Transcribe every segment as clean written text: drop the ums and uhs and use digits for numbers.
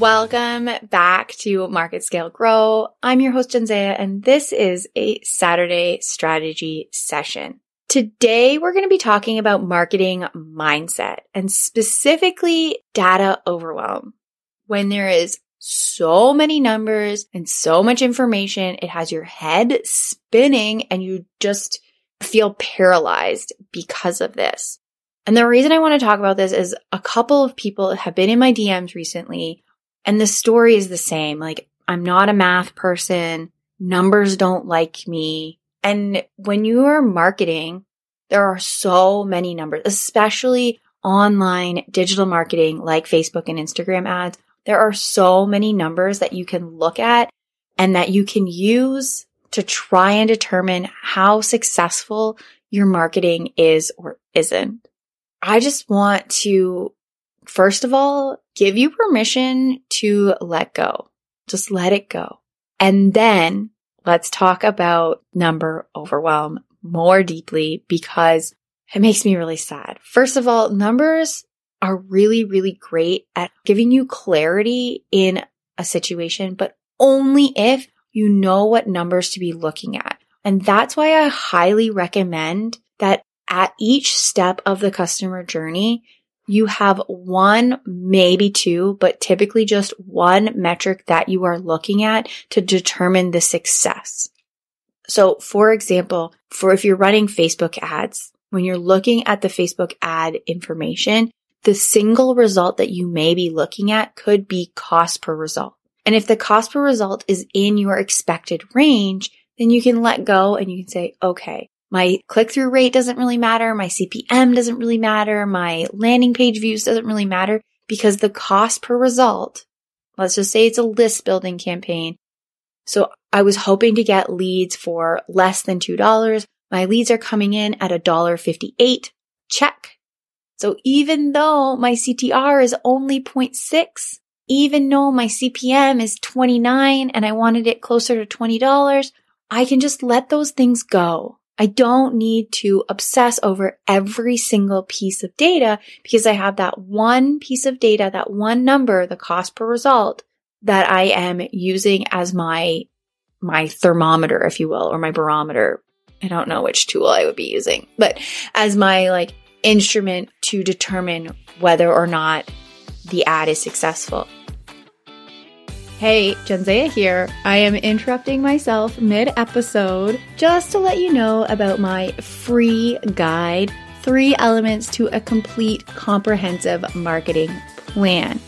Welcome back to Market Scale Grow. I'm your host, Jenzea, and this is a Saturday strategy session. Today, we're going to be talking about marketing mindset and specifically data overwhelm. When there is so many numbers and so much information, it has your head spinning and you just feel paralyzed because of this. And the reason I want to talk about this is a couple of people have been in my DMs recently. And the story is the same. Like, I'm not a math person. Numbers don't like me. And when you are marketing, there are so many numbers, especially online digital marketing like Facebook and Instagram ads. There are so many numbers that you can look at and that you can use to try and determine how successful your marketing is or isn't. I just want to, first of all, give you permission to let go. Just let it go. And then let's talk about number overwhelm more deeply because it makes me really sad. First of all, numbers are really, really great at giving you clarity in a situation, but only if you know what numbers to be looking at. And that's why I highly recommend that at each step of the customer journey, you have one, maybe two, but typically just one metric that you are looking at to determine the success. So for example, if you're running Facebook ads, when you're looking at the Facebook ad information, the single result that you may be looking at could be cost per result. And if the cost per result is in your expected range, then you can let go and you can say, okay, my click-through rate doesn't really matter. My CPM doesn't really matter. My landing page views doesn't really matter because the cost per result, let's just say it's a list building campaign. So I was hoping to get leads for less than $2. My leads are coming in at $1.58. Check. So even though my CTR is only 0.6, even though my CPM is 29 and I wanted it closer to $20, I can just let those things go. I don't need to obsess over every single piece of data because I have that one piece of data, that one number, the cost per result that I am using as my thermometer, if you will, or my barometer. I don't know which tool I would be using, but as my instrument to determine whether or not the ad is successful. Hey, Jenzea here. I am interrupting myself mid-episode just to let you know about my free guide, 3 Elements to a Complete Comprehensive Marketing Plan.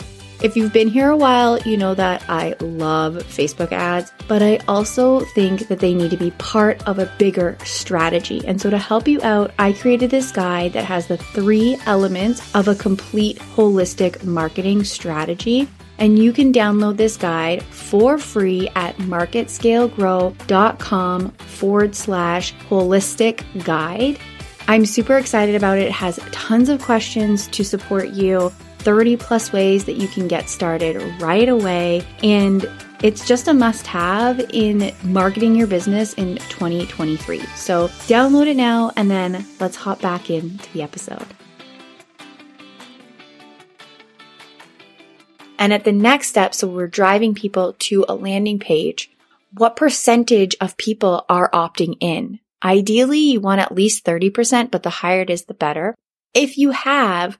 If you've been here a while, you know that I love Facebook ads, but I also think that they need to be part of a bigger strategy. And so to help you out, I created this guide that has the 3 elements of a complete holistic marketing strategy. And you can download this guide for free at marketscalegrow.com/holistic guide. I'm super excited about it. It has tons of questions to support you, 30 plus ways that you can get started right away. And it's just a must-have in marketing your business in 2023. So download it now and then let's hop back into the episode. And at the next step, so we're driving people to a landing page, what percentage of people are opting in? Ideally, you want at least 30%, but the higher it is, the better. If you have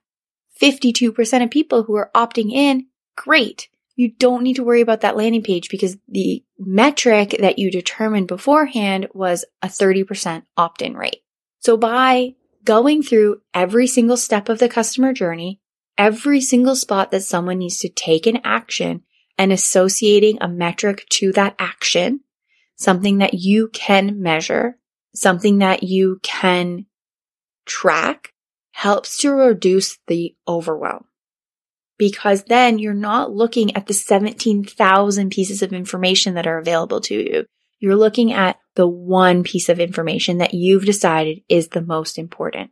52% of people who are opting in, great. You don't need to worry about that landing page because the metric that you determined beforehand was a 30% opt-in rate. So by going through every single step of the customer journey, every single spot that someone needs to take an action and associating a metric to that action, something that you can measure, something that you can track, helps to reduce the overwhelm. because then you're not looking at the 17,000 pieces of information that are available to you. You're looking at the one piece of information that you've decided is the most important.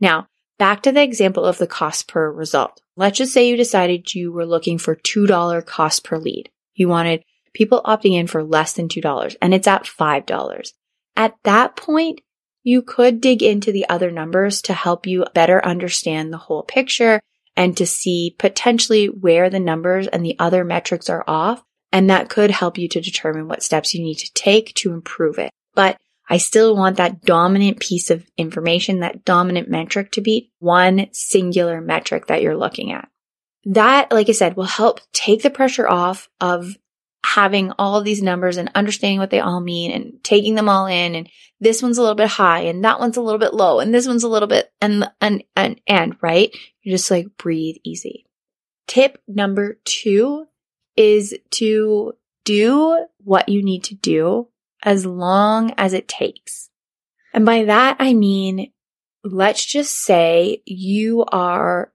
Now, back to the example of the cost per result. Let's just say you decided you were looking for $2 cost per lead. You wanted people opting in for less than $2, and it's at $5. At that point, you could dig into the other numbers to help you better understand the whole picture and to see potentially where the numbers and the other metrics are off. And that could help you to determine what steps you need to take to improve it. But I still want that dominant piece of information, that dominant metric to be one singular metric that you're looking at. That, like I said, will help take the pressure off of having all of these numbers and understanding what they all mean and taking them all in. And this one's a little bit high and that one's a little bit low and this one's a little bit and right? You're just like, breathe easy. Tip number 2 is to do what you need to do as long as it takes. And by that, I mean, let's just say you are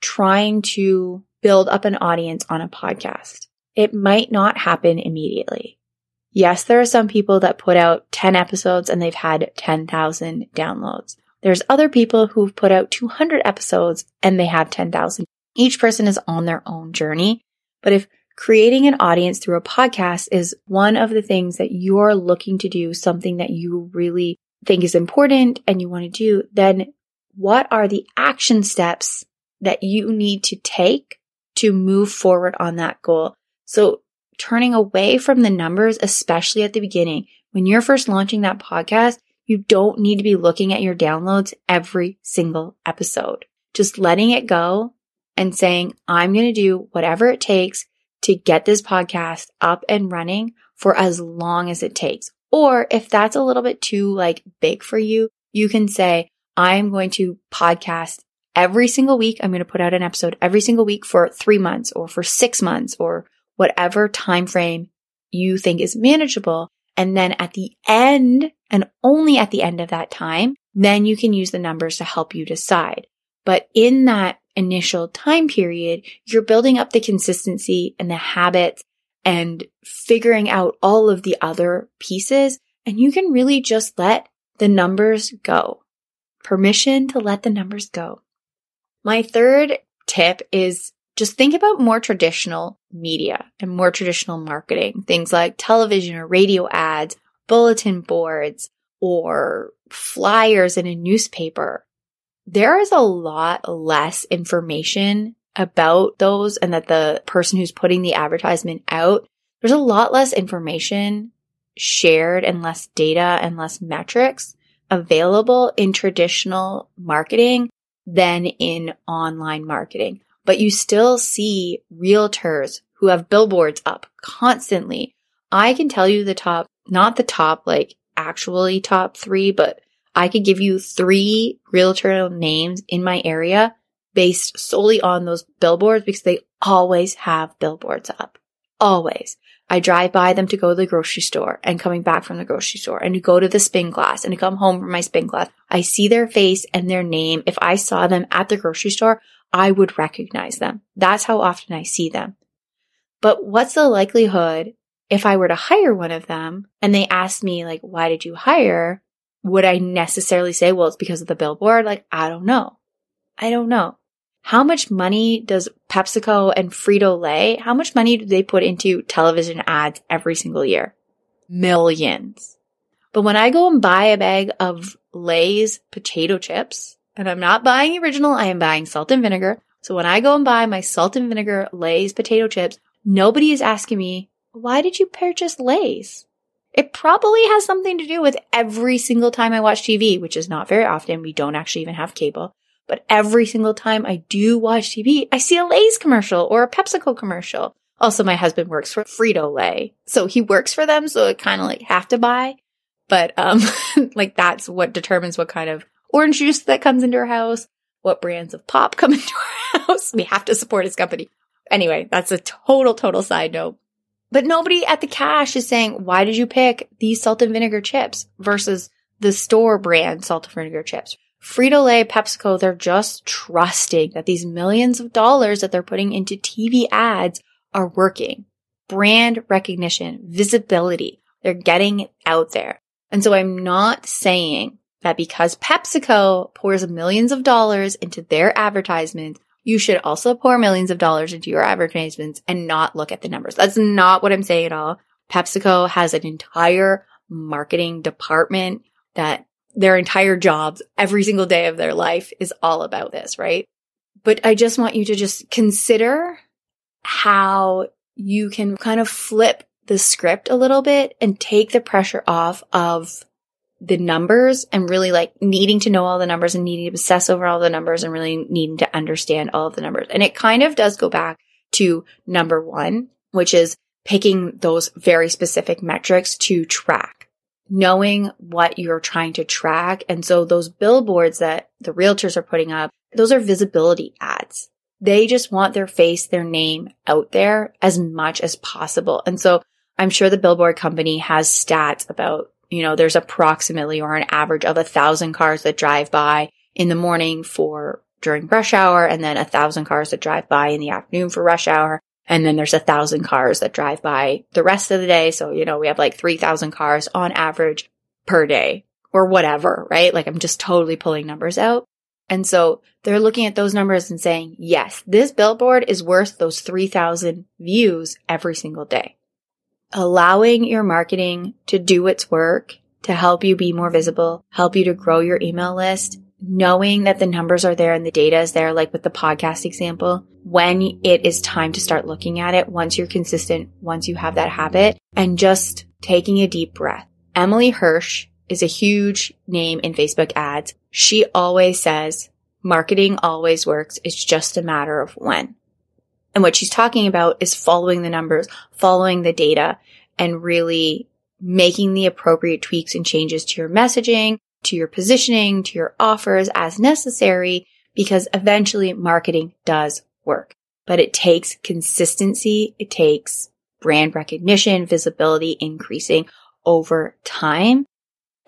trying to build up an audience on a podcast. It might not happen immediately. Yes, there are some people that put out 10 episodes and they've had 10,000 downloads. There's other people who've put out 200 episodes and they have 10,000. Each person is on their own journey. But if creating an audience through a podcast is one of the things that you're looking to do, something that you really think is important and you want to do, then what are the action steps that you need to take to move forward on that goal? So turning away from the numbers, especially at the beginning, when you're first launching that podcast, you don't need to be looking at your downloads every single episode. Just letting it go and saying, I'm going to do whatever it takes to get this podcast up and running for as long as it takes. Or if that's a little bit too big for you, you can say, I'm going to podcast every single week. I'm going to put out an episode every single week for 3 months or for 6 months or whatever time frame you think is manageable. And then at the end, and only at the end of that time, then you can use the numbers to help you decide. But in that initial time period, you're building up the consistency and the habits and figuring out all of the other pieces. And you can really just let the numbers go. Permission to let the numbers go. My third tip is just think about more traditional media and more traditional marketing, things like television or radio ads, bulletin boards, or flyers in a newspaper. There is a lot less information about those, and that the person who's putting the advertisement out, there's a lot less information shared and less data and less metrics available in traditional marketing than in online marketing. But you still see realtors who have billboards up constantly. I can tell you the top, not the top, actually top 3, but I could give you 3 realtor names in my area based solely on those billboards because they always have billboards up. Always. I drive by them to go to the grocery store and coming back from the grocery store and to go to the spin class and to come home from my spin class. I see their face and their name. If I saw them at the grocery store, I would recognize them. That's how often I see them. But what's the likelihood if I were to hire one of them and they asked me, why did you hire? Would I necessarily say, well, it's because of the billboard? I don't know. How much money does PepsiCo and Frito-Lay, how much money do they put into television ads every single year? Millions. But when I go and buy a bag of Lay's potato chips, and I'm not buying original, I am buying salt and vinegar. So when I go and buy my salt and vinegar Lay's potato chips, nobody is asking me, why did you purchase Lay's? It probably has something to do with every single time I watch TV, which is not very often. We don't actually even have cable. But every single time I do watch TV, I see a Lay's commercial or a PepsiCo commercial. Also, my husband works for Frito-Lay. So he works for them, so I kind of have to buy. But that's what determines what kind of orange juice that comes into our house, what brands of pop come into our house. We have to support his company. Anyway, that's a total side note. But nobody at the cash is saying, why did you pick these salt and vinegar chips versus the store brand salt and vinegar chips Frito-Lay, PepsiCo, they're just trusting that these millions of dollars that they're putting into TV ads are working. Brand recognition, visibility, they're getting out there. And so I'm not saying that because PepsiCo pours millions of dollars into their advertisements, you should also pour millions of dollars into your advertisements and not look at the numbers. That's not what I'm saying at all. PepsiCo has an entire marketing department that their entire jobs, every single day of their life is all about this, right? But I just want you to just consider how you can kind of flip the script a little bit and take the pressure off of the numbers and really like needing to know all the numbers and needing to obsess over all the numbers and really needing to understand all of the numbers. And it kind of does go back to number one, which is picking those very specific metrics to track, knowing what you're trying to track. And so those billboards that the realtors are putting up, those are visibility ads. They just want their face, their name out there as much as possible. And so I'm sure the billboard company has stats about, you know, there's approximately or an average of 1,000 cars that drive by in the morning for during rush hour, and then 1,000 cars that drive by in the afternoon for rush hour. And then there's 1,000 cars that drive by the rest of the day. So, you know, we have like 3,000 cars on average per day or whatever, right? Like I'm just totally pulling numbers out. And so they're looking at those numbers and saying, yes, this billboard is worth those 3,000 views every single day. Allowing your marketing to do its work to help you be more visible, help you to grow your email list, knowing that the numbers are there and the data is there, like with the podcast example, when it is time to start looking at it, once you're consistent, once you have that habit, and just taking a deep breath. Emily Hirsch is a huge name in Facebook ads. She always says, marketing always works. It's just a matter of when. And what she's talking about is following the numbers, following the data, and really making the appropriate tweaks and changes to your messaging, to your positioning, to your offers as necessary, because eventually marketing does work. But it takes consistency. It takes brand recognition, visibility increasing over time.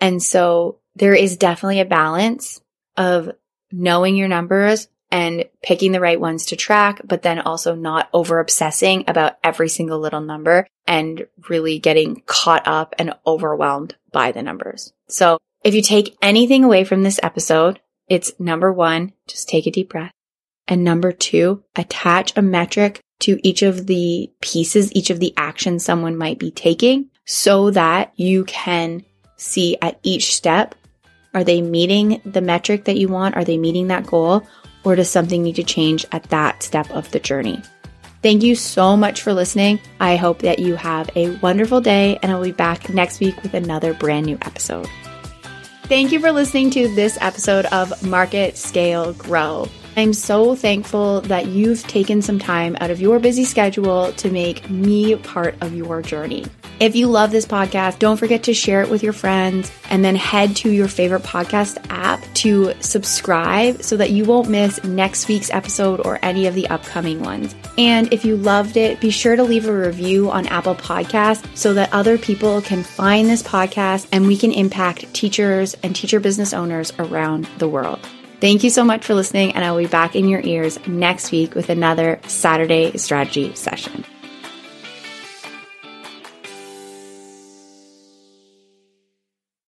And so there is definitely a balance of knowing your numbers and picking the right ones to track, but then also not over-obsessing about every single little number and really getting caught up and overwhelmed by the numbers. So if you take anything away from this episode, it's number one, just take a deep breath. And number two, attach a metric to each of the pieces, each of the actions someone might be taking so that you can see at each step, are they meeting the metric that you want? Are they meeting that goal? Or does something need to change at that step of the journey? Thank you so much for listening. I hope that you have a wonderful day, and I'll be back next week with another brand new episode. Thank you for listening to this episode of Market, Scale, Grow. I'm so thankful that you've taken some time out of your busy schedule to make me part of your journey. If you love this podcast, don't forget to share it with your friends and then head to your favorite podcast app to subscribe so that you won't miss next week's episode or any of the upcoming ones. And if you loved it, be sure to leave a review on Apple Podcasts so that other people can find this podcast and we can impact teachers and teacher business owners around the world. Thank you so much for listening, and I'll be back in your ears next week with another Saturday strategy session.